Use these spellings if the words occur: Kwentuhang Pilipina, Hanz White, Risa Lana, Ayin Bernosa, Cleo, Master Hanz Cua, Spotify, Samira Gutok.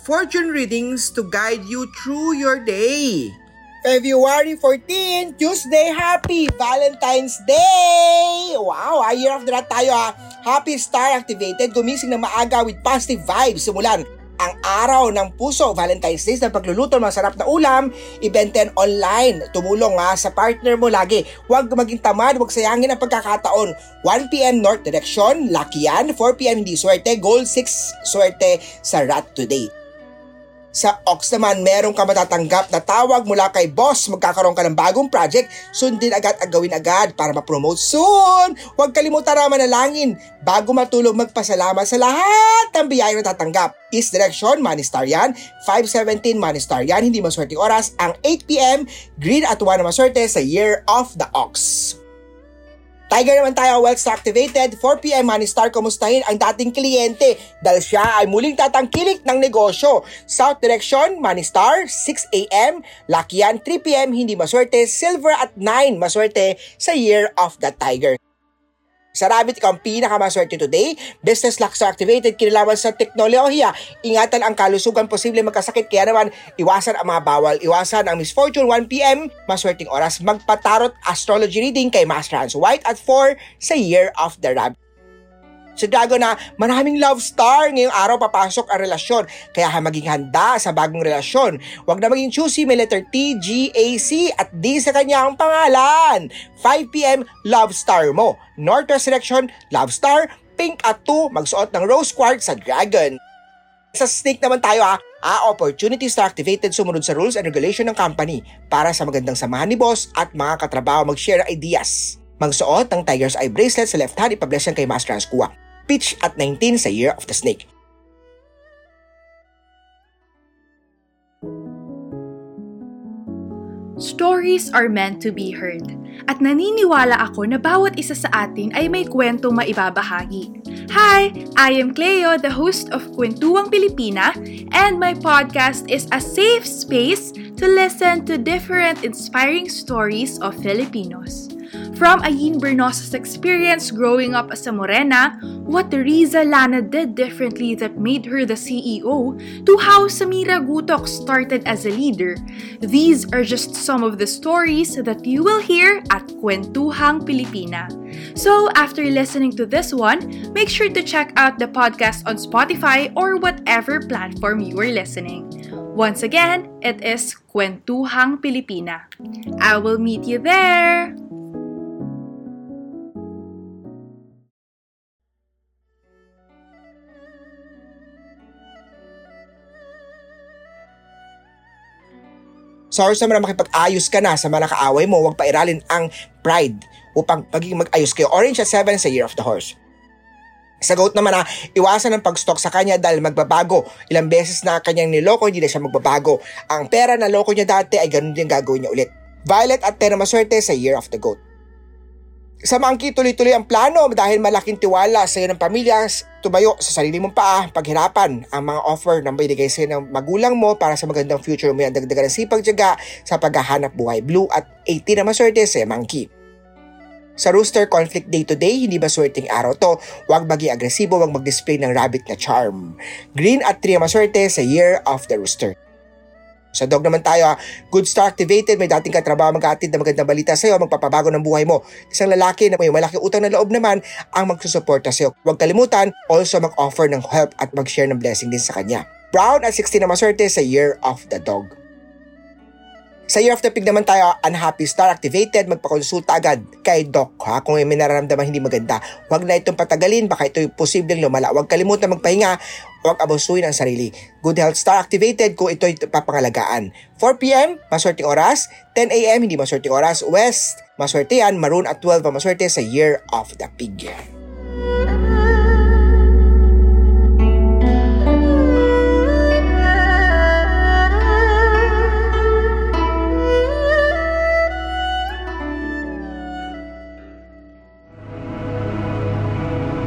fortune readings to guide you through your day. February 14, Tuesday, Happy Valentine's Day! Wow, a year after that tayo ha. Happy Star activated, gumising ng maaga with positive vibes. Simulan ang araw ng puso, Valentine's Day, ng pagluluto ng masarap na ulam, ibenten online. Tumulong ha, sa partner mo lagi. Huwag maging tamad, huwag sayangin ang pagkakataon. 1 p.m. North Direction, lucky yan. 4 p.m. hindi swerte, goal 6 swerte sa rat today. Sa Ox naman, meron ka matatanggap na tawag mula kay boss. Magkakaroon ka ng bagong project. Sundin agad at gawin agad para ma-promote soon. Huwag kalimutan na manalangin. Bago matulog, magpasalamat sa lahat ng biyaya na tatanggap. East Direction, Money Star yan. 517, Money Star yan. Hindi maswerte oras. Ang 8 p.m, green at 1 na maswerte sa Year of the Ox. Tiger naman tayo, wealth activated, 4 p.m. Money Star, kumustahin ang dating kliyente dahil siya ay muling tatangkilik ng negosyo. South Direction, Money Star, 6 a.m. Lucky yan, 3 p.m. hindi maswerte, silver at 9 maswerte sa Year of the Tiger. Sa rabbit, ikaw ang pinakamaswerte today. Business luck star activated, kinalaman sa teknolohiya. Ingatan ang kalusugan, posible magkasakit. Kaya naman, iwasan ang mga bawal. Iwasan ang misfortune, 1 p.m. maswerteng oras. Magpatarot astrology reading kay Master Hanz White at 4 sa Year of the Rabbit. Sa Dragon na maraming love star, ngayong araw papasok ang relasyon. Kaya maging handa sa bagong relasyon. Huwag na maging choosy, may letter T, G, A, C at D sa kanyang pangalan. 5 p.m. love star mo. Northwest Direction, love star, pink at 2, magsuot ng rose quartz sa Dragon. Sa Snake naman tayo ha. Opportunities na activated, sumunod sa rules and regulation ng company para sa magandang samahan ni boss at mga katrabaho, mag-share ideas. Magsuot ng tiger's eye bracelet sa left hand, ipabless yan kay Master Hanz Cua. Pitch at 19 sa Year of the Snake. Stories are meant to be heard. At naniniwala ako na bawat isa sa atin ay may kwentong maibabahagi. Hi! I am Cleo, the host of Kwentuhang Pilipina, and my podcast is a safe space to listen to different inspiring stories of Filipinos. From Ayin Bernosa's experience growing up as a Morena, what Risa Lana did differently that made her the CEO, to how Samira Gutok started as a leader. These are just some of the stories that you will hear at Kwentuhang Pilipina. So, after listening to this one, make sure to check out the podcast on Spotify or whatever platform you are listening. Once again, it is Kwentuhang Pilipina. I will meet you there! Source naman na makipag-ayos ka na sa mga nakaaway mo, huwag pairalin ang pride upang maging mag-ayos kayo. Orange at 7 sa Year of the Horse. Sa Goat naman na iwasan ang pag-stalk sa kanya dahil magbabago. Ilang beses na kanyang niloko, hindi na siya magbabago. Ang pera na loko niya dati ay ganun din gagawin niya ulit. Violet at 10 na maswerte sa Year of the Goat. Sa Monkey, tuloy-tuloy ang plano dahil malaking tiwala sa iyo ng pamilya, tumayo sa sarili mong paa, paghirapan ang mga offer na binigay sa iyo ng magulang mo para sa magandang future mo yan, dagdagan ng sipag-tiyaga sa paghahanap buhay. Blue at 18 na maswerte sa Monkey. Sa Rooster, conflict day to day, hindi maswerteng araw to, huwag maging agresibo, huwag mag-display ng rabbit na charm. Green at 3 na maswerte sa Year of the Rooster. Sa Dog naman tayo, good star activated, may dating katrabaho, mag-aatid na magandang balita sa'yo, magpapabago ng buhay mo. Isang lalaki na may malaki utang na loob naman ang magsusuporta sa'yo. Huwag kalimutan, also mag-offer ng help at mag-share ng blessing din sa kanya. Brown at 16 na maswerte sa Year of the Dog. Sa Year of the Pig naman tayo, unhappy star activated, magpakonsulta agad kay Doc ha, kung may nararamdaman hindi maganda. Huwag na itong patagalin, baka ito'y posibleng lumala. Huwag kalimutan magpahinga, huwag abusuin ang sarili. Good health star activated kung ito'y papangalagaan. 4 p.m, maswerteng oras. 10 a.m, hindi maswerteng oras. West, maswerte yan. Maroon at 12 ang maswerte sa Year of the Pig.